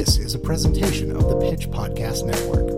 This is a presentation of the Pitch Podcast Network.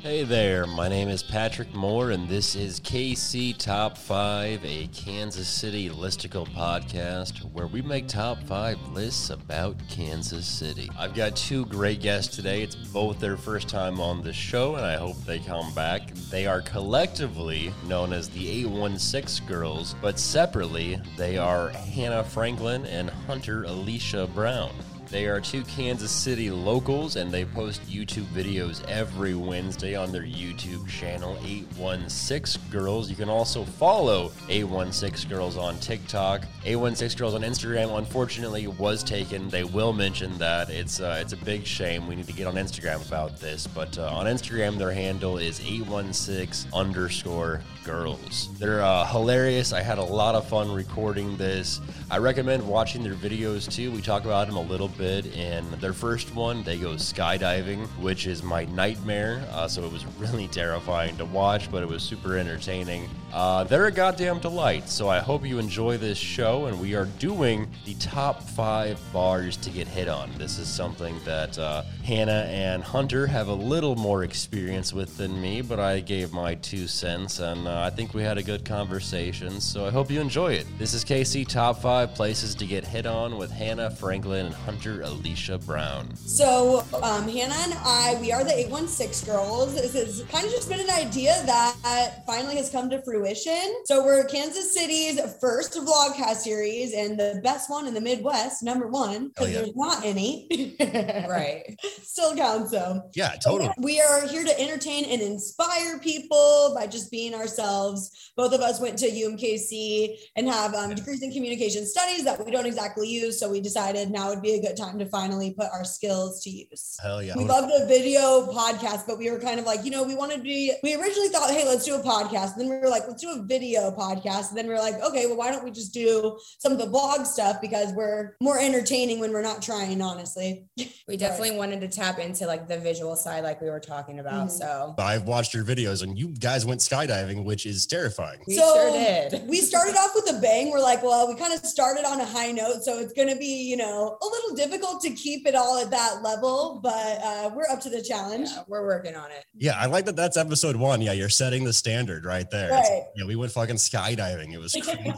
Hey there, my name is Patrick Moore, and this is KC Top 5, a Kansas City listicle podcast where we make top 5 lists about Kansas City. I've got two great guests today. It's both their first time on the show, and I hope they come back. They are collectively known as the 816 Girls, but separately, they are Hanna Franklin and Hunter Elicia Brown. They are two Kansas City locals, and they post YouTube videos every Wednesday on their YouTube channel, 816 Girls. You can also follow 816 Girls on TikTok. 816 Girls on Instagram, unfortunately, was taken. They will mention that. It's a big shame. We need to get on Instagram about this. But on Instagram, their handle is 816_girls. They're hilarious. I had a lot of fun recording this. I recommend watching their videos, too. We talk about them a little bit. In their first one, they go skydiving, which is my nightmare, so it was really terrifying to watch, but it was super entertaining. They're a goddamn delight, so I hope you enjoy this show, and we are doing the top 5 bars to get hit on. This is something that Hanna and Hunter have a little more experience with than me, but I gave my 2 cents, and I think we had a good conversation, so I hope you enjoy it. This is KC Top 5 Places to Get Hit On with Hanna Franklin and Hunter Elicia Brown. So Hanna and I, we are the 816 Girls. This has kind of just been an idea that finally has come to fruition. So we're Kansas City's first vlogcast series and the best one in the Midwest, #1, because There's not any. Right. Still counts though. Yeah, totally. So we are here to entertain and inspire people by just being ourselves. Both of us went to UMKC and have degrees in communication studies that we don't exactly use. So we decided now would be a good time to finally put our skills to use. Hell yeah. We love the video podcast, but we were kind of like, we originally thought, hey, let's do a podcast. And then we were like, let's do a video podcast. And then we were like, okay, well, why don't we just do some of the vlog stuff because we're more entertaining when we're not trying, honestly. We definitely wanted to tap into like the visual side, like we were talking about. Mm-hmm. So I've watched your videos and you guys went skydiving, which is terrifying. We sure did. We started off with a bang. We're like, well, we kind of started on a high note. So it's going to be, a little difficult to keep it all at that level, but we're up to the challenge. Yeah, we're working on it. Yeah, I like that. That's episode 1. Yeah, you're setting the standard right there. Right. Yeah, we went fucking skydiving. It was crazy.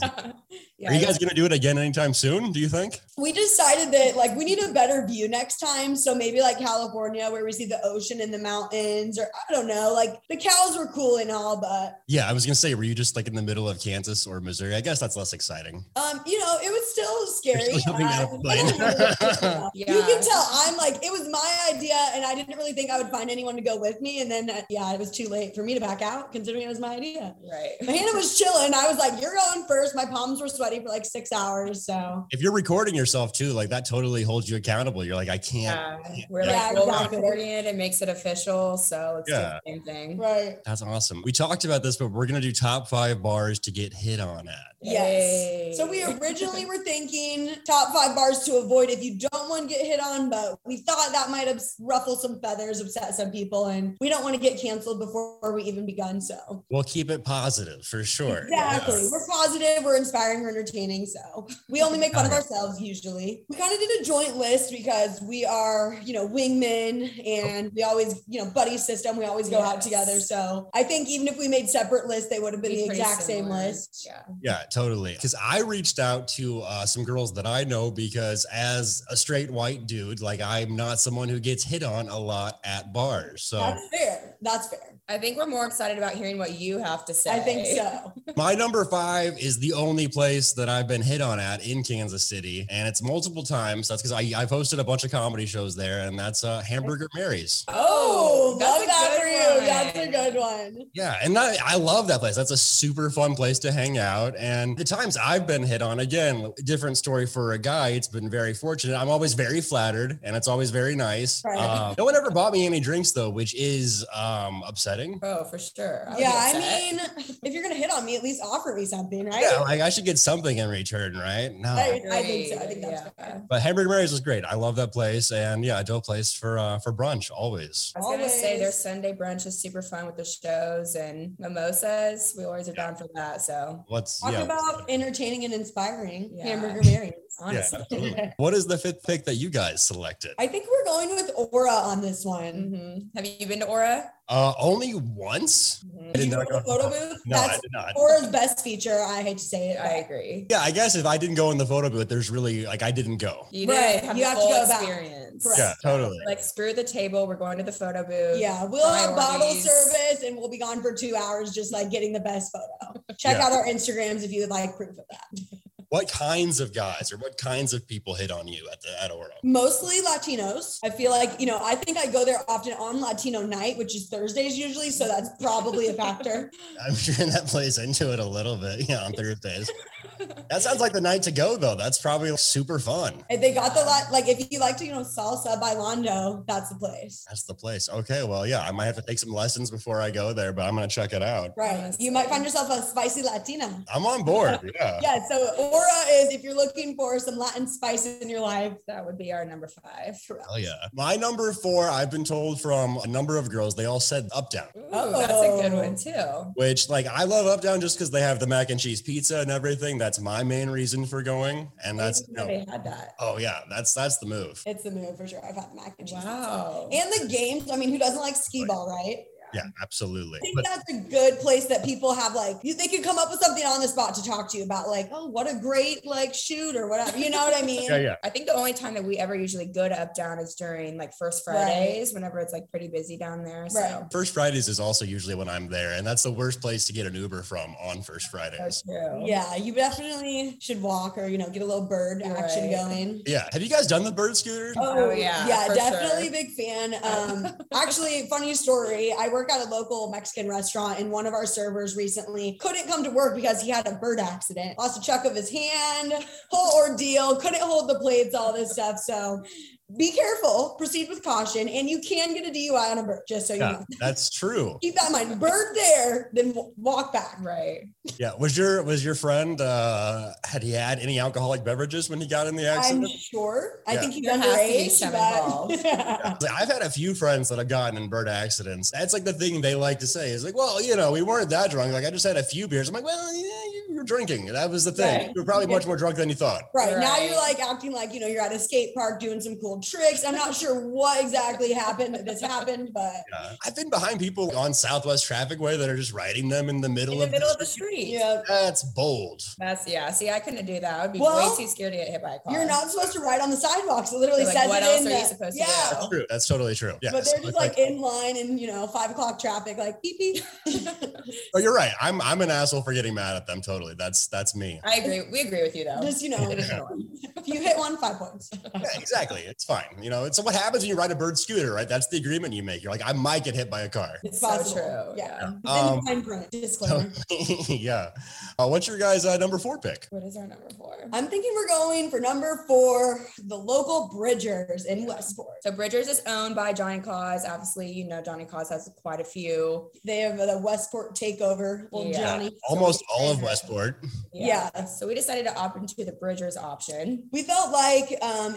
Yeah, are you guys going to do it again anytime soon, do you think? We decided that, we need a better view next time. So maybe, California, where we see the ocean and the mountains, or I don't know, the cows were cool and all, but... Yeah, I was going to say, were you just, in the middle of Kansas or Missouri? I guess that's less exciting. It was still scary. You can tell, I'm it was my idea, and I didn't really think I would find anyone to go with me, and then, it was too late for me to back out, considering it was my idea. Right. Hanna was chilling. I was like, you're going first. My palms were sweaty for 6 hours. So if you're recording yourself too, that totally holds you accountable. You're like, I can't. Yeah. We're recording it. It makes it official. So it's the same thing. Right. That's awesome. We talked about this, but we're going to do top 5 bars to get hit on at. Yes. Yay. So we originally were thinking top 5 bars to avoid if you don't want to get hit on, but we thought that might ruffle some feathers, upset some people, and we don't want to get canceled before we even begun. So we'll keep it positive for sure. Exactly. Yeah. We're positive. We're inspiring. We're entertaining. So we only make fun of ourselves usually. We kind of did a joint list because we are, wingmen, and we always, buddy system. We always go out together. So I think even if we made separate lists, they would have been the exact same list. Yeah. Yeah. Totally. Because I reached out to some girls that I know because as a straight white dude, I'm not someone who gets hit on a lot at bars. So That's fair. I think we're more excited about hearing what you have to say. I think so. My number 5 is the only place that I've been hit on at in Kansas City. And it's multiple times. That's because I've hosted a bunch of comedy shows there. And that's Hamburger Mary's. Oh, love that for you. That's a good one. Yeah. And I love that place. That's a super fun place to hang out. And the times I've been hit on, again, different story for a guy. It's been very fortunate. I'm always very flattered and it's always very nice. Right. No one ever bought me any drinks though, which is upsetting. Oh, for sure. If you're going to hit on me, at least offer me something, right? Yeah, I should get something in return, right? No, I think so. I think that's fair. But Hamburger Mary's was great. I love that place. And a dope place for brunch, always. I was going to say their Sunday brunch is super fun with the shows and mimosas. We always are down for that, so. Talk about entertaining and inspiring. Hamburger Mary's. honestly. Yeah, what is the fifth pick that you guys selected? I think we're going with Aura on this one. Mm-hmm. Have you been to Aura? Only once. Mm-hmm. Did you go to the photo booth? No, I did not. Aura's best feature. I hate to say it. I agree. Yeah, I guess if I didn't go in the photo booth, there's really, like, I didn't go. You didn't have you have to go experience. Back. Yeah, totally. Like, screw the table. We're going to the photo booth. Yeah, we'll have bottle service and we'll be gone for 2 hours just, like, getting the best photo. Check out our Instagrams if you would like proof of that. What kinds of guys or what kinds of people hit on you at Aura? Mostly Latinos. I feel like, you know, I think I go there often on Latino night, which is Thursdays usually. So that's probably a factor. I'm sure that plays into it a little bit. Yeah, on Thursdays. That sounds like the night to go though. That's probably super fun. If they got the like, if you like to, you know, salsa by Londo, that's the place. That's the place. Okay. Well, yeah, I might have to take some lessons before I go there, but I'm going to check it out. Right. You might find yourself a spicy Latina. I'm on board. Yeah. Yeah. So, or is if you're looking for some Latin spices in your life, that would be our number 5. Oh yeah. My number 4, I've been told from a number of girls, they all said Up Down. Oh, that's a good one too. Which, like, I love Up Down just because they have the mac and cheese pizza and everything. That's my main reason for going. And that's, you know, they had that. Oh yeah, that's the move. It's the move for sure. I've had mac and cheese. Wow. Pizza. And the games. I mean, who doesn't like skee ball, right? Yeah, absolutely. I think that's a good place that people have, like, they can come up with something on the spot to talk to you about, like, oh, what a great, like, shoot or whatever. You know what I mean? Yeah, yeah. I think the only time that we ever usually go to Up Down is during, like, First Fridays, whenever it's, like, pretty busy down there. So First Fridays is also usually when I'm there, and that's the worst place to get an Uber from on First Fridays. True. Yeah, you definitely should walk or, you know, get a little bird action going. Yeah. Have you guys done the bird scooter? Oh yeah. Yeah, definitely big fan. Actually, funny story. I work at a local Mexican restaurant, and one of our servers recently couldn't come to work because he had a bird accident, lost a chunk of his hand, whole ordeal, couldn't hold the plates, all this stuff. So be careful, proceed with caution, and you can get a DUI on a bird, just so you know. That's true. Keep that in mind. Bird there, then walk back. Right. Yeah. Was your friend, had he had any alcoholic beverages when he got in the accident? I'm sure. Yeah. I think he's underage, but... Yeah. I've had a few friends that have gotten in bird accidents. That's like the thing they like to say is like, well, you know, we weren't that drunk. Like, I just had a few beers. I'm like, well, yeah, you're drinking. That was the thing. Right. You were probably much more drunk than you thought. Right. Now you're like acting like, you know, you're at a skate park doing some cool tricks. I'm not sure what exactly happened, but this happened, but yeah. I've been behind people on Southwest Trafficway that are just riding them in the middle of the street. Yeah, that's bold. That's see, I couldn't do that. I would be way too scared to get hit by a car. You're not supposed to ride on the sidewalks. It literally says what else are you supposed to do? That's true. That's totally true. Yeah, but they're just like in line and, you know, 5 o'clock traffic, like beep beep. Oh, you're right. I'm an asshole for getting mad at them. Totally. That's me. I agree. We agree with you though. Just, you know, if you hit one, 5 points. Yeah, exactly. It's fine. You know, it's what happens when you ride a bird scooter, right? That's the agreement you make. You're like, I might get hit by a car. It's possible. True. Yeah. Disclaimer. Yeah. What's your guys' number 4 pick? What is our number 4? I'm thinking we're going for number 4, the local Bridgers in Westport. So Bridgers is owned by Johnny Cause. Obviously, you know, Johnny Cause has quite a few. They have the Westport takeover. Johnny. Almost all of Westport. Yeah. So we decided to opt into the Bridgers option. We felt like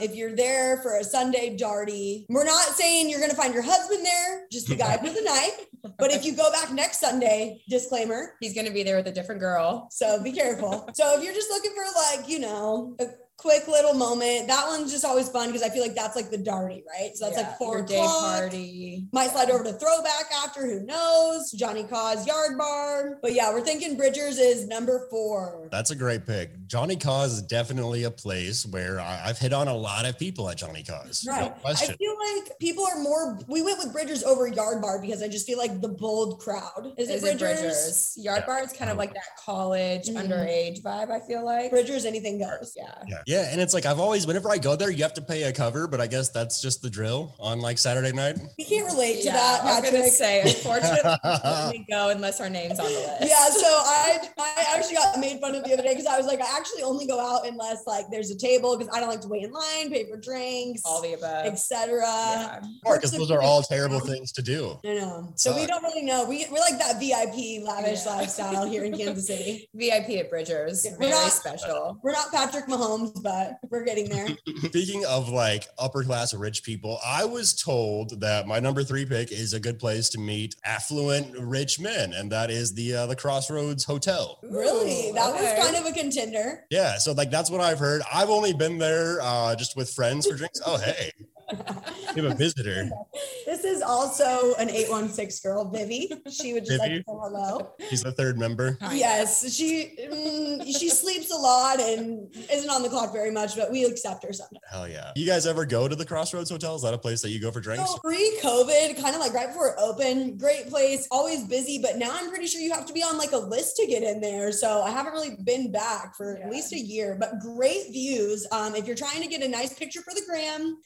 if you're there for a Sunday darty, we're not saying you're going to find your husband there, just the guy with a knife. But if you go back next Sunday, disclaimer, he's going to be there with a different girl. So be careful. So if you're just looking for, like, you know, a quick little moment, that one's just always fun because I feel like that's like the darty, right? So that's like 4 o'clock party. Might slide over to Throwback after, who knows? Johnny Cause, Yard Bar. But yeah, we're thinking Bridgers is number 4. That's a great pick. Johnny Cause is definitely a place where I've hit on a lot of people at Johnny Cause. Right. No question. I feel like people are more, we went with Bridgers over Yard Bar because I just feel like the bold crowd. Is it Bridgers? Yard Bar is kind of like that college underage vibe, I feel like. Bridgers, anything goes. Yeah. Yeah, and it's like I've always, whenever I go there, you have to pay a cover, but I guess that's just the drill on like Saturday night. We can't relate to that. I was gonna say, unfortunately, we go unless our name's on the list. Yeah, so I actually got made fun of the other day because I was like, I actually only go out unless like there's a table because I don't like to wait in line, pay for drinks, all the above, etc. Yeah, because those are all terrible things to do. I know. So we don't really know. We're like that VIP lavish lifestyle here in Kansas City. VIP at Bridgers, really special. We're not Patrick Mahomes. but we're getting there. Speaking of like upper class rich people, I was told that my number 3 pick is a good place to meet affluent rich men, and that is the Crossroads Hotel. Really? That was kind of a contender. Yeah, so like that's what I've heard. I've only been there just with friends for drinks. Oh, hey. You have a visitor. This is also an 816 girl, Vivi. She would just like to say hello. She's the third member. Yes, she sleeps a lot and isn't on the clock very much, but we accept her sometimes. Hell yeah. You guys ever go to the Crossroads Hotel? Is that a place that you go for drinks? So pre-COVID, kind of like right before it opened, great place, always busy, but now I'm pretty sure you have to be on like a list to get in there. So I haven't really been back for at least a year, but great views. If you're trying to get a nice picture for the gram,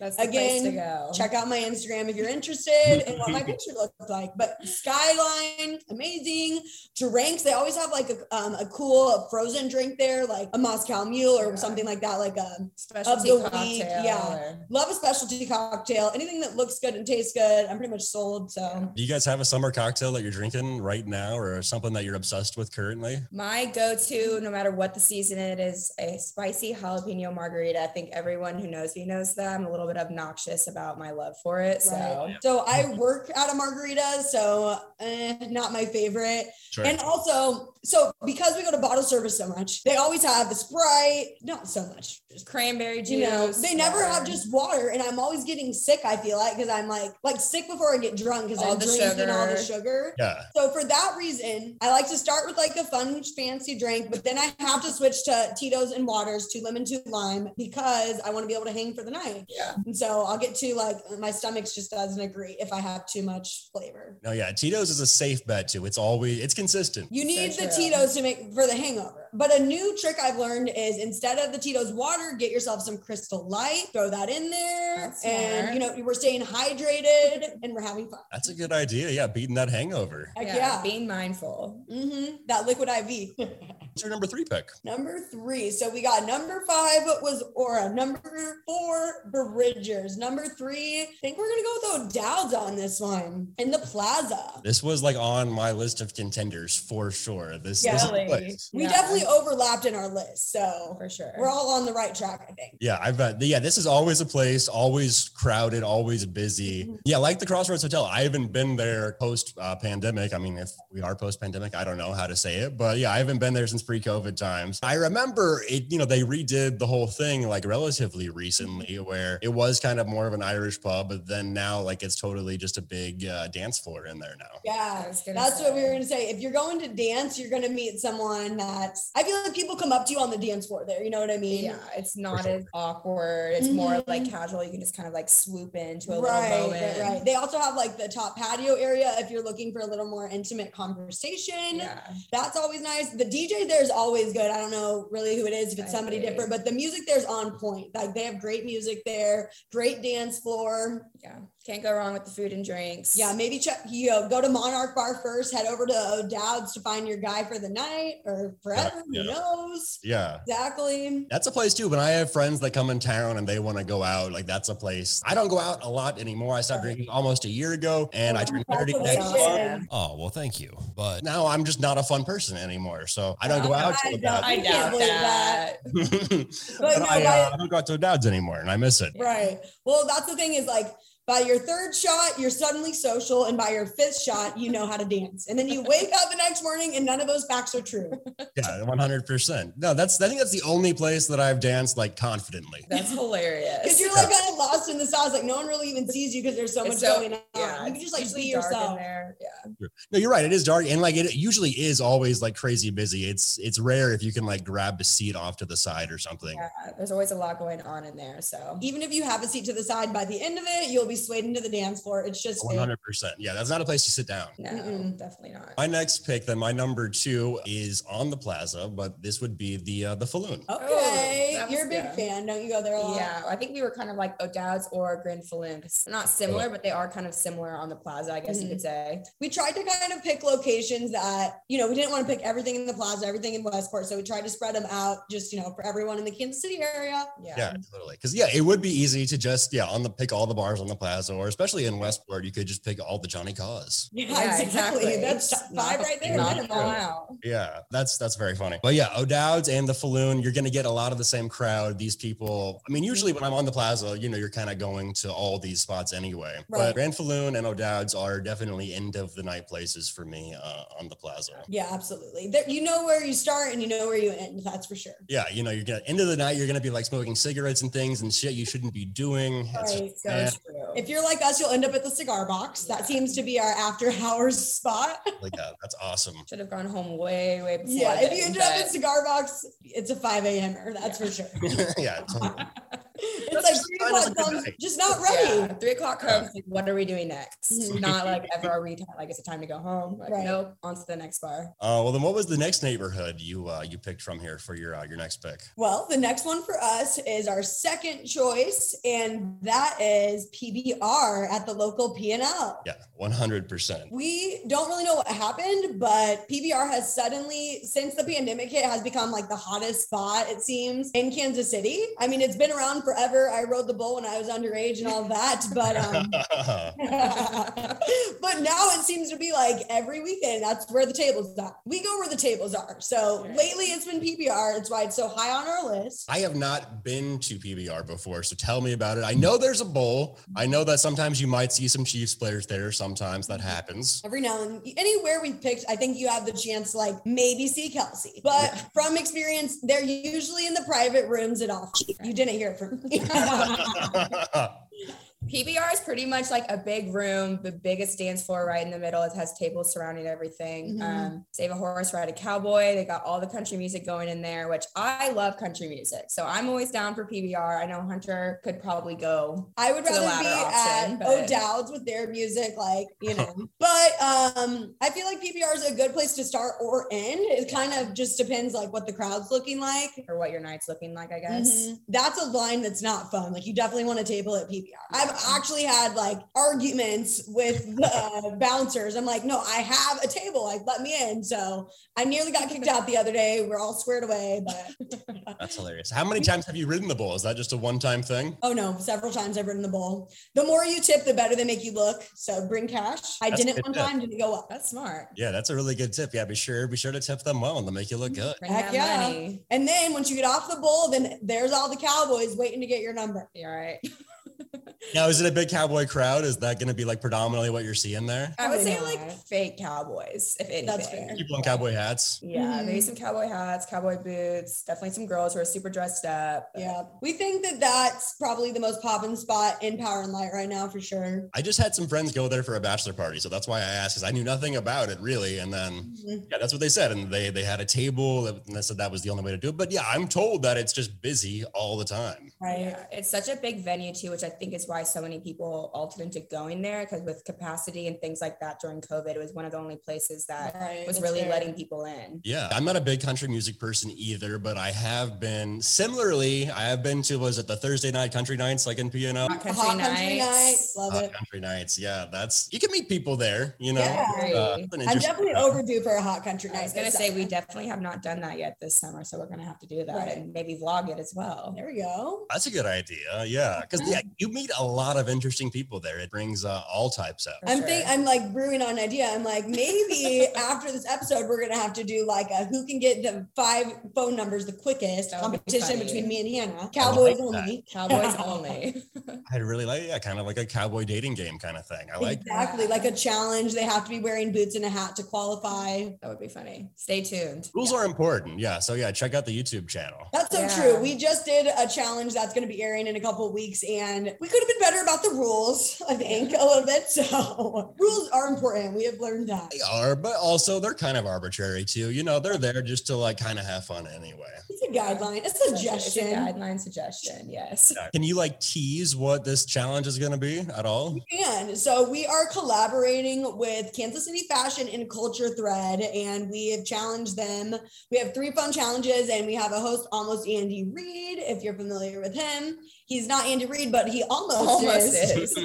check out my Instagram if you're interested in what my picture looks like. But skyline, amazing. Drinks, they always have like a cool frozen drink there, like a Moscow Mule or something like that, like a specialty of the week. Yeah, love a specialty cocktail. Anything that looks good and tastes good, I'm pretty much sold. So, do you guys have a summer cocktail that you're drinking right now, or something that you're obsessed with currently? My go-to, no matter what the season it is, a spicy jalapeno margarita. I think everyone who knows me knows that I'm a little bit obnoxious about my love for it. So I work out of margaritas, so not my favorite. Sure. And also, so because we go to bottle service so much, they always have a Sprite, not so much, just cranberry juice. You know, they never have just water, and I'm always getting sick, I feel like, because I'm like sick before I get drunk because I'm drinking all the sugar. Yeah. So for that reason, I like to start with like a fun, fancy drink, but then I have to switch to Tito's and waters, 2 lemon, 2 lime, because I want to be able to hang for the night. Yeah. And so I'll get to like, my stomach just doesn't agree if I have too much flavor. No, yeah. Tito's is a safe bet too. It's always, it's consistent. You need the Tito's to make for the hangover. But a new trick I've learned is instead of the Tito's water, get yourself some Crystal Light, throw that in there. That's smart. You know, we're staying hydrated and we're having fun. That's a good idea. Yeah. Beating that hangover. Yeah. Being mindful. Mm-hmm. That liquid IV. What's your number 3 pick? Number 3. So we got number 5 was Aura. Number 4, Bridgers. Number 3, I think we're going to go with O'Dowd's on this one in the plaza. This was like on my list of contenders for sure. This is the place. We definitely overlapped in our list. So for sure. We're all on the right track, I think. Yeah, I bet. Yeah, this is always a place, always crowded, always busy. Mm-hmm. Yeah, like the Crossroads Hotel. I haven't been there post pandemic. I mean, if we are post pandemic, I don't know how to say it, but yeah, I haven't been there since pre-COVID times. I remember it, you know, they redid the whole thing like relatively recently where it was kind of more of an Irish pub, but then now like it's totally just a big dance floor in there now. Yeah, that's what we were going to say. If you're going to dance, you're going to meet someone that's, I feel like people come up to you on the dance floor there. You know what I mean? Yeah, it's not as awkward. It's more like casual. You can just kind of like swoop into a little moment. Right. They also have like the top patio area if you're looking for a little more intimate conversation. Yeah. That's always nice. The DJ there's always good. I don't know really who it is, if it's somebody different, but the music there's on point. Like they have great music there, great dance floor. Yeah. Can't go wrong with the food and drinks. Yeah, maybe go to Monarch Bar first, head over to O'Dowd's to find your guy for the night or forever, who knows? Yeah. Exactly. That's a place too, when I have friends that come in town and they want to go out, like that's a place. I don't go out a lot anymore. I stopped drinking almost a year ago and I turned 30 next month. Oh, well, thank you. But now I'm just not a fun person anymore. So I don't go out to O'Dowd's. I doubt that. I don't go out to O'Dowd's anymore and I miss it. Right. Well, that's the thing is like, by your 3rd shot, you're suddenly social, and by your 5th shot, you know how to dance. And then you wake up the next morning, and none of those facts are true. Yeah, 100%. No, I think that's the only place that I've danced like confidently. That's hilarious. Because you're like kind of lost in the sauce, like no one really even sees you because there's so much going on. Yeah, you can just like be yourself in there. Yeah. No, you're right. It is dark, and like it usually is always like crazy busy. It's rare if you can like grab a seat off to the side or something. Yeah, there's always a lot going on in there. So even if you have a seat to the side, by the end of it, you'll be swayed into the dance floor. It's just 100%. Yeah, that's not a place to sit down. No, definitely not. My next pick, then my number 2 is on the plaza, but this would be the Falloon. Okay, you're a big fan. Don't you go there a lot? Yeah, I think we were kind of like O'Dowd's or Grand Falloon. Not similar, but they are kind of similar on the plaza, I guess you could say. We tried to kind of pick locations that, you know, we didn't want to pick everything in the plaza, everything in Westport, so we tried to spread them out just, you know, for everyone in the Kansas City area. Yeah, totally. Because it would be easy to just pick all the bars on the plaza, or especially in Westport, you could just pick all the Johnny Cause. Yeah, exactly. That's 5 right there. Not a mile. Yeah, that's very funny. But yeah, O'Dowd's and the Falloon, you're going to get a lot of the same crowd, these people. I mean, usually when I'm on the plaza, you know, you're kind of going to all these spots anyway. Right. But Grand Falloon and O'Dowd's are definitely end of the night places for me on the plaza. Yeah, absolutely. You know where you start and you know where you end. That's for sure. Yeah, you know, you're gonna end of the night. You're gonna be like smoking cigarettes and things and shit you shouldn't be doing. Right, so true. If you're like us, you'll end up at the cigar box. That seems to be our after hours spot. Like that. That's awesome. Should have gone home way before. Yeah, if you end up at cigar box, it's a 5 a.m.er. That's for sure. Yeah. Totally. It's like 3 o'clock, just not ready. Yeah, 3 o'clock comes. Like, what are we doing next? Not like ever are we like it's a time to go home. Like, right. Nope. On to the next bar. Well, then what was the next neighborhood you picked from here for your next pick? Well, the next one for us is our second choice, and that is PBR at the local P&L. Yeah, 100%. We don't really know what happened, but PBR has suddenly, since the pandemic hit, has become like the hottest spot, it seems, in Kansas City. I mean, it's been around forever. I rode the bull when I was underage and all that, but but now it seems to be like every weekend that's where the tables are. We go where the tables are. So lately it's been PBR. It's why it's so high on our list. I have not been to PBR before, so tell me about it. I know there's a bowl. I know that sometimes you might see some Chiefs players there. Sometimes that happens. Every now and anywhere we picked, I think you have the chance to like maybe see Kelsey, but from experience, they're usually in the private rooms at all. You didn't hear it from me. PBR is pretty much like a big room, the biggest dance floor right in the middle. It has tables surrounding everything. Mm-hmm. Save a Horse, Ride a Cowboy. They got all the country music going in there, which I love country music. So I'm always down for PBR. I know Hunter could probably go. I would rather be option, at O'Dowd's with their music, like, you know. But I feel like PBR is a good place to start or end. It kind of just depends like what the crowd's looking like. Or what your night's looking like, I guess. Mm-hmm. That's a line that's not fun. Like, you definitely want a table at PBR. I've actually had like arguments with the bouncers. I'm like, no, I have a table, like, let me in. So I nearly got kicked out the other day. We're all squared away, but that's hilarious. How many times have you ridden the bowl? Is that just a one-time thing? Oh no, several times I've ridden the bowl. The more you tip, the better they make you look. So bring cash. I did it one time, didn't go up. That's smart. Yeah, that's a really good tip. Yeah, be sure to tip them well and they'll make you look good. Heck yeah. Money. And then once you get off the bowl, then there's all the cowboys waiting to get your number. All right. Now, is it a big cowboy crowd? Is that going to be like predominantly what you're seeing there? I would say like fake cowboys, if anything. That's fair. People in cowboy hats. Yeah, maybe some cowboy hats, cowboy boots, definitely some girls who are super dressed up. Yeah, we think that that's probably the most poppin' spot in Power and Light right now for sure. I just had some friends go there for a bachelor party, so that's why I asked, because I knew nothing about it really. And then that's what they said, and they had a table, and they said that was the only way to do it. But yeah, I'm told that it's just busy all the time. Right. Yeah. It's such a big venue too, which I think is why so many people altered into going there, because with capacity and things like that during COVID, it was one of the only places that was really letting people in. Yeah. I'm not a big country music person either, but I have been to, was it the Thursday night country nights, like in P&L? Hot country nights. Love it. Country nights. Yeah. That's, you can meet people there, you know. Yeah. I'm definitely overdue for a hot country night. I was going to say, we definitely have not done that yet this summer. So we're going to have to do that and maybe vlog it as well. There we go. That's a good idea. Yeah. Because you meet a lot of interesting people there. It brings all types out. I'm like brewing on an idea. I'm like, maybe after this episode, we're going to have to do like a who can get the 5 phone numbers the quickest competition between me and Hanna. Cowboys only. I really like that. Kind of like a cowboy dating game kind of thing. I like exactly that. Like a challenge. They have to be wearing boots and a hat to qualify. That would be funny. Stay tuned. Rules are important. Yeah. So yeah, check out the YouTube channel. That's so true. We just did a challenge that's going to be airing in a couple of weeks, and we could have been better about the rules, I think, a little bit. So rules are important. We have learned that. They are, but also they're kind of arbitrary too. You know, they're there just to like kind of have fun anyway. It's a guideline, a suggestion. Yes. Can you like tease what this challenge is going to be at all? We can. So we are collaborating with Kansas City Fashion and Culture Thread, and we have challenged them. We have 3 fun challenges, and we have a host, Almost Andy Reid, if you're familiar with him. He's not Andy Reid, but he almost almost is.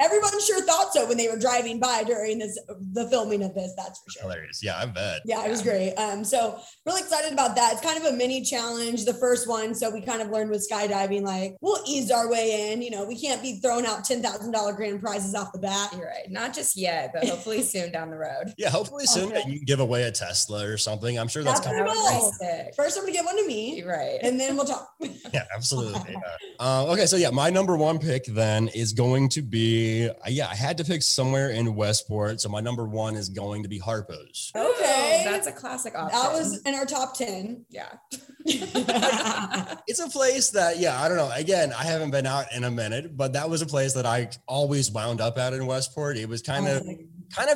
Everyone sure thought so when they were driving by during this, the filming of this, that's for sure. Hilarious. Yeah, I bet. Yeah, it was great. So really excited about that. It's kind of a mini challenge, the first one. So we kind of learned with skydiving, like we'll ease our way in. You know, we can't be throwing out $10,000 grand prizes off the bat. You're right. Not just yet, but hopefully soon down the road. Yeah, hopefully soon that you can give away a Tesla or something. I'm sure that's coming. First, I'm going to get one to me. You're right. And then we'll talk. Yeah, absolutely. Okay, so yeah, my number one pick then is going to be, I had to pick somewhere in Westport. So my number one is going to be Harpo's. Okay. Oh, that's a classic option. That was in our top 10. Yeah. It's a place that, I don't know. Again, I haven't been out in a minute, but that was a place that I always wound up at in Westport. It was kind of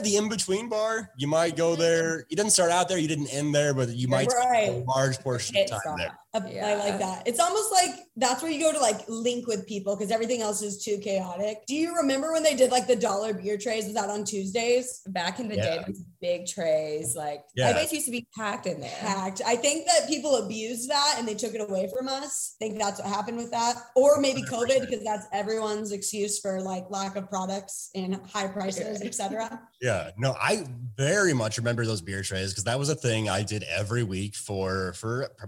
the in-between bar. You might go there. You didn't start out there. You didn't end there, but you might spend a large portion of time there. I like that. It's almost like that's where you go to like link with people because everything else is too chaotic. Do you remember when they did like the dollar beer trays? Was that on Tuesdays? Back in the day, those big trays, I guess used to be packed in there. Packed. I think that people abused that and they took it away from us. I think that's what happened with that. Or maybe COVID, because that's everyone's excuse for like lack of products and high prices, etc. Yeah. No, I very much remember those beer trays because that was a thing I did every week for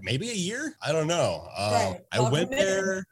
maybe a year. I don't know. I went there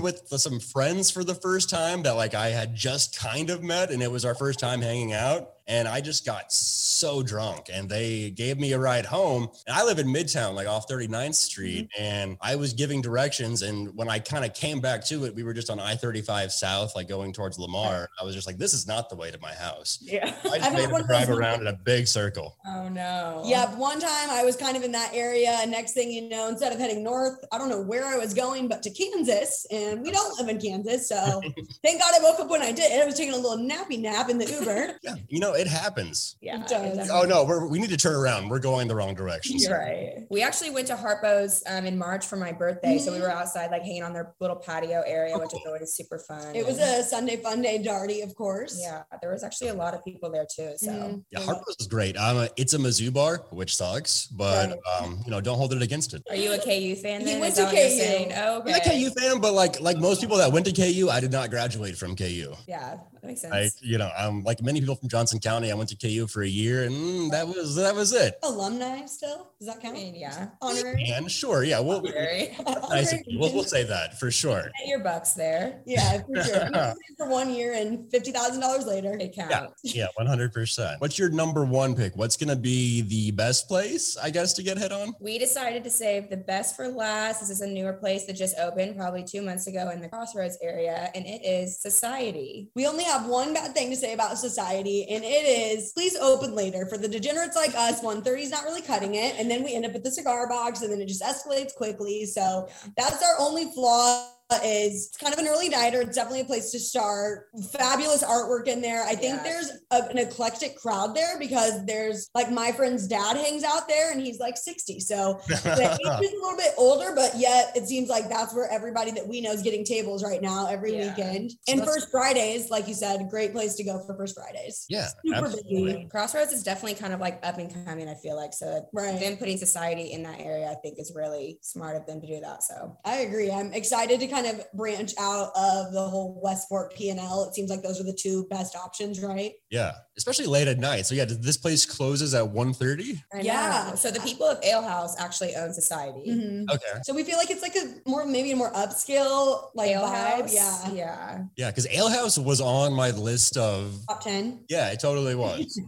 with some friends for the first time that like I had just kind of met, and it was our first time hanging out. And I just got so drunk and they gave me a ride home. And I live in Midtown, like off 39th Street. Mm-hmm. And I was giving directions. And when I kind of came back to it, we were just on I-35 South, like going towards Lamar. I was just like, this is not the way to my house. Yeah. I just made a drive around in a big circle. Oh, no. Yeah. One time I was kind of in that area. And next thing you know, instead of heading north, I don't know where I was going, but to Kansas. And we don't live in Kansas. So thank God I woke up when I did. I was taking a little nappy nap in the Uber. Yeah. You know, it happens. Yeah. It does. Oh no, we need to turn around. We're going the wrong direction. You're right. We actually went to Harpo's in March for my birthday. Mm-hmm. So we were outside like hanging on their little patio area, which was always super fun. It was a Sunday fun day darty, of course. Yeah. There was actually a lot of people there too. So yeah, Harpo's is great. It's a Mizzou bar, which sucks, but don't hold it against it. Are you a KU fan then? Went to KU. Oh, okay. I'm a KU fan, but like most people that went to KU, I did not graduate from KU. Yeah. That makes sense. I'm like many people from Johnson County. I went to KU for a year, and that was it. Alumni still? Does that count? I mean, yeah. Honorary? Yeah, sure. Yeah. We'll say that for sure. You get your bucks there. Yeah, for sure. For 1 year and $50,000 later, it counts. Yeah, 100%. What's your number one pick? What's going to be the best place, I guess, to get hit on? We decided to save the best for last. This is a newer place that just opened probably 2 months ago in the Crossroads area, and it is Society. We only have one bad thing to say about Society, and it is please open later. For the degenerates like us, 1:30 is not really cutting it, and then we end up at the cigar box, and then it just escalates quickly. So that's our only flaw. Is it's kind of an early nighter. It's definitely a place to start. Fabulous artwork in there. I think there's an eclectic crowd there because there's like my friend's dad hangs out there and he's like 60. So he's a little bit older, but yet it seems like that's where everybody that we know is getting tables right now every weekend. And so First Fridays, like you said, great place to go for First Fridays. Yeah, super busy. Crossroads is definitely kind of like up and coming, I feel like. So them putting Society in that area, I think is really smart of them to do that. So I agree. I'm excited to kind of branch out of the whole Westport P&L. It seems like those are the two best options, right? Yeah, especially late at night. So yeah, this place closes at 1:30. Yeah. So the people of Ale House actually own Society. Mm-hmm. Okay. So we feel like it's like a more upscale like Ale House. Yeah. Yeah. Yeah, because Ale House was on my list of top 10. Yeah, it totally was.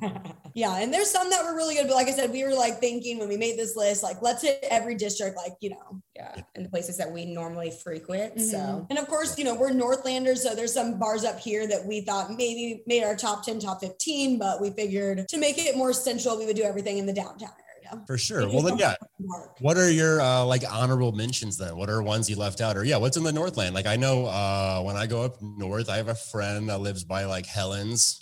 Yeah, and there's some that were really good, but like I said, we were like thinking when we made this list, like let's hit every district, like you know. Yeah, and the places that we normally frequent. Mm-hmm. So, and of course, you know, we're Northlanders, so there's some bars up here that we thought maybe made our top 10, top 15, but we figured to make it more central, we would do everything in the downtown area. For sure. Well, then, yeah. What are your honorable mentions then? What are ones you left out? Or what's in the Northland? Like I know when I go up north, I have a friend that lives by like Helen's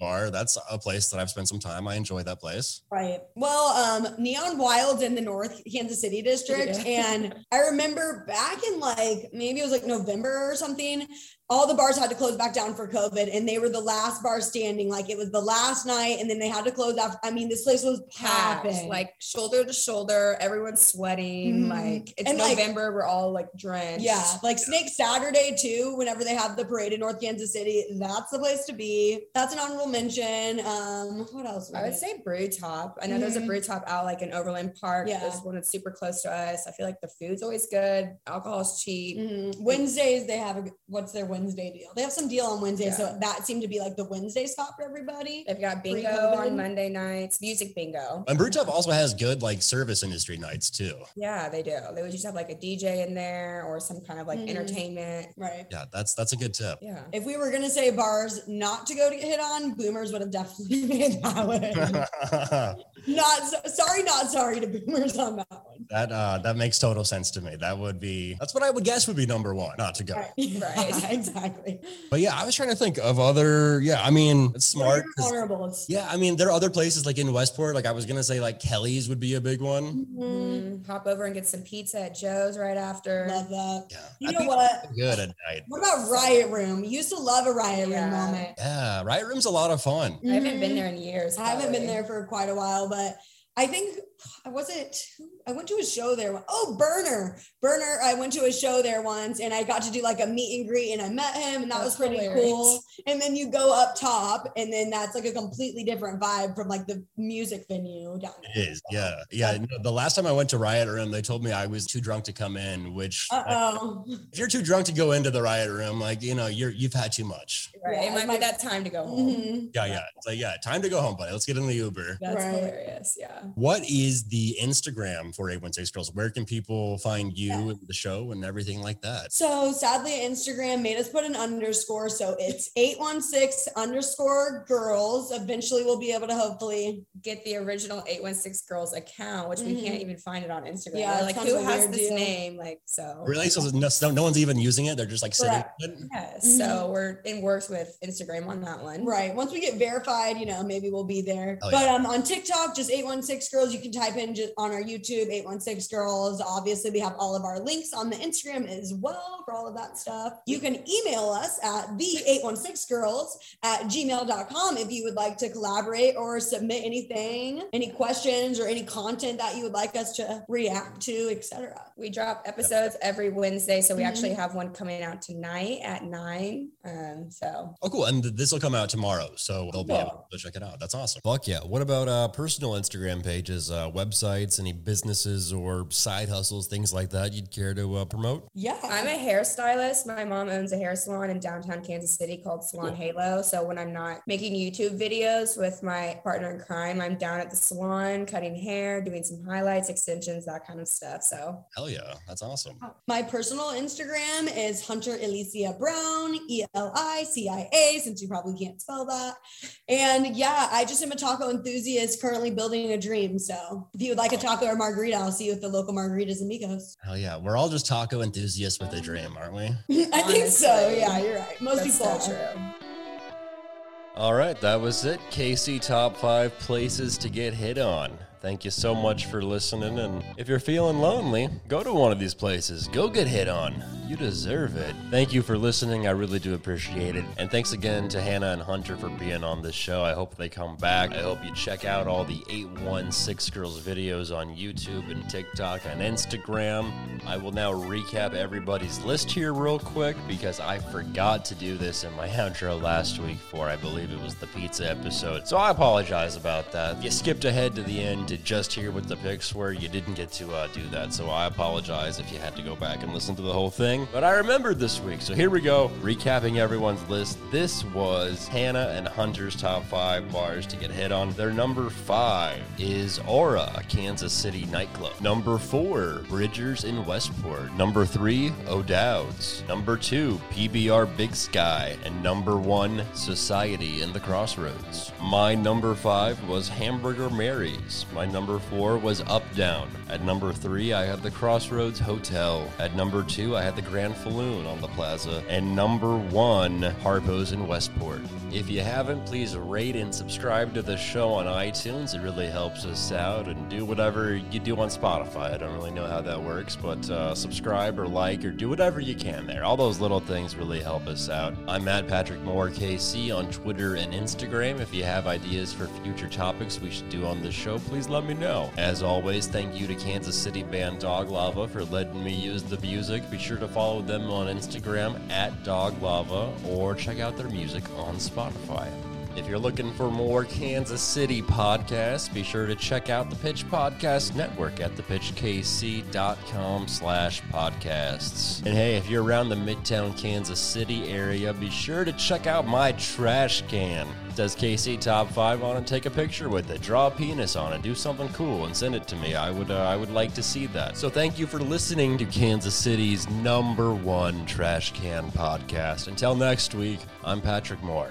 Bar. That's a place that I've spent some time. I enjoy that place. Right. Well, Neon Wild's in the North Kansas City district. Yeah. And I remember back in like, maybe it was like November or something. all the bars had to close back down for COVID, and they were the last bar standing. Like, it was the last night, and then they had to close after. I mean, this place was packed, like shoulder to shoulder. Everyone's sweating. Mm-hmm. Like, it's November. Like, we're all like drenched. Yeah. Like Snake Saturday too. Whenever they have the parade in North Kansas City, that's the place to be. That's an honorable mention. What else? I would say Brewtop. I know there's a Brewtop out like in Overland Park. Yeah. There's one that's super close to us. I feel like the food's always good. Alcohol's cheap. Mm-hmm. Wednesdays, they have what's their Wednesday deal? They have some deal on Wednesday, so that seemed to be like the Wednesday spot for everybody. They've got bingo on Monday nights, music bingo. And Brewtop also has good like service industry nights too. Yeah, they do. They would just have like a DJ in there or some kind of like entertainment. Right. Yeah, that's a good tip. Yeah. If we were gonna say bars not to go to hit on, Boomers would have definitely made that one. Not sorry to Boomers on that one. That makes total sense to me. That's what I would guess would be number one, not to go. Right. Exactly. But yeah, I was trying to think of other, I mean, it's smart. Yeah, I mean, there are other places like in Westport, like I was going to say like Kelly's would be a big one. Mm-hmm. Hop over and get some pizza at Joe's right after. Love that. Yeah. You know what? Good at night. What about Riot Room? You used to love a Riot Room moment. Yeah, Riot Room's a lot of fun. Mm-hmm. I haven't been there in years. Probably. I haven't been there for quite a while, but I think I went to a show there. Oh, Burner. I went to a show there once and I got to do like a meet and greet and I met him and that's was pretty cool. And then you go up top and then that's like a completely different vibe from like the music venue down there. It is. Yeah. Yeah. No, the last time I went to Riot Room, they told me I was too drunk to come in, which if you're too drunk to go into the Riot Room, like, you know, you've had too much. Right. Yeah, it might be that time to go home. Mm-hmm. Yeah. Yeah. It's like, time to go home, buddy. Let's get in the Uber. That's hilarious. Yeah. What is the Instagram for 816 Girls? Where can people find you and the show and everything like that? So sadly, Instagram made us put an underscore. So it's 816_girls. Eventually we'll be able to hopefully get the original 816 Girls account, which we can't even find it on Instagram. Yeah, like who has this name? Like, so. Really? So no one's even using it. They're just like sitting. Yeah. Mm-hmm. So we're in works with Instagram on that one. Right. Once we get verified, you know, maybe we'll be there. Oh, but on TikTok, just 816 Girls, you can type in just on our YouTube, 816 Girls. Obviously, we have all of our links on the Instagram as well for all of that stuff. You can email us at the816girls@gmail.com if you would like to collaborate or submit anything, any questions or any content that you would like us to react to, etc. We drop episodes every Wednesday, so we actually have one coming out tonight at 9. Oh, cool. And this will come out tomorrow, so they'll be able to check it out. That's awesome. Fuck yeah. What about personal Instagram pages, websites, any businesses or side hustles, things like that you'd care to promote? Yeah. I'm a hairstylist. My mom owns a hair salon in downtown Kansas City called Salon Halo. So when I'm not making YouTube videos with my partner in crime, I'm down at the salon, cutting hair, doing some highlights, extensions, that kind of stuff. So. Hell yeah. That's awesome. My personal Instagram is Hunter Elicia Brown, ELICIA, since you probably can't spell that. And I just am a taco enthusiast currently building a dream. So if you would like a taco or margarita, I'll see you at the local Margaritas Amigos. Hell yeah. We're all just taco enthusiasts with a dream, aren't we? I think so. Yeah, you're right. Most people are. True. All right. That was it. KC Top 5 Places to Get Hit On. Thank you so much for listening. And if you're feeling lonely, go to one of these places. Go get hit on. You deserve it. Thank you for listening. I really do appreciate it. And thanks again to Hanna and Hunter for being on this show. I hope they come back. I hope you check out all the 816 Girls videos on YouTube and TikTok and Instagram. I will now recap everybody's list here real quick because I forgot to do this in my outro last week for, I believe it was the pizza episode. So I apologize about that. You skipped ahead to the end to just hear what the picks were. You didn't get to do that, so I apologize if you had to go back and listen to the whole thing. But I remembered this week, so here we go, recapping everyone's list. This was Hanna and Hunter's top 5 bars to get hit on. Their number 5 is Aura, a Kansas City nightclub. Number 4, Bridgers in Westport. Number 3, O'Dowd's. Number 2, PBR Big Sky. And number 1, Society in the Crossroads. My number 5 was Hamburger Mary's. My My number 4 was Up Down. At number 3, I had the Crossroads Hotel. At number 2, I had the Grand Falloon on the plaza. And number 1, Harpo's in Westport. If you haven't, please rate and subscribe to the show on iTunes. It really helps us out. And do whatever you do on Spotify. I don't really know how that works, but subscribe or like or do whatever you can there. All those little things really help us out. I'm at Patrick Moore KC on Twitter and Instagram. If you have ideas for future topics we should do on this show, please let me know. As always, thank you to Kansas City band Dog Lava for letting me use the music. Be sure to follow them on Instagram at Dog Lava or check out their music on Spotify. If you're looking for more Kansas City podcasts, be sure to check out the Pitch Podcast Network at thepitchkc.com/podcasts. And hey, if you're around the Midtown Kansas City area, be sure to check out my trash can. It says KC Top 5 on it. Take a picture with it. Draw a penis on it. Do something cool and send it to me. I would like to see that. So thank you for listening to Kansas City's #1 trash can podcast. Until next week, I'm Patrick Moore.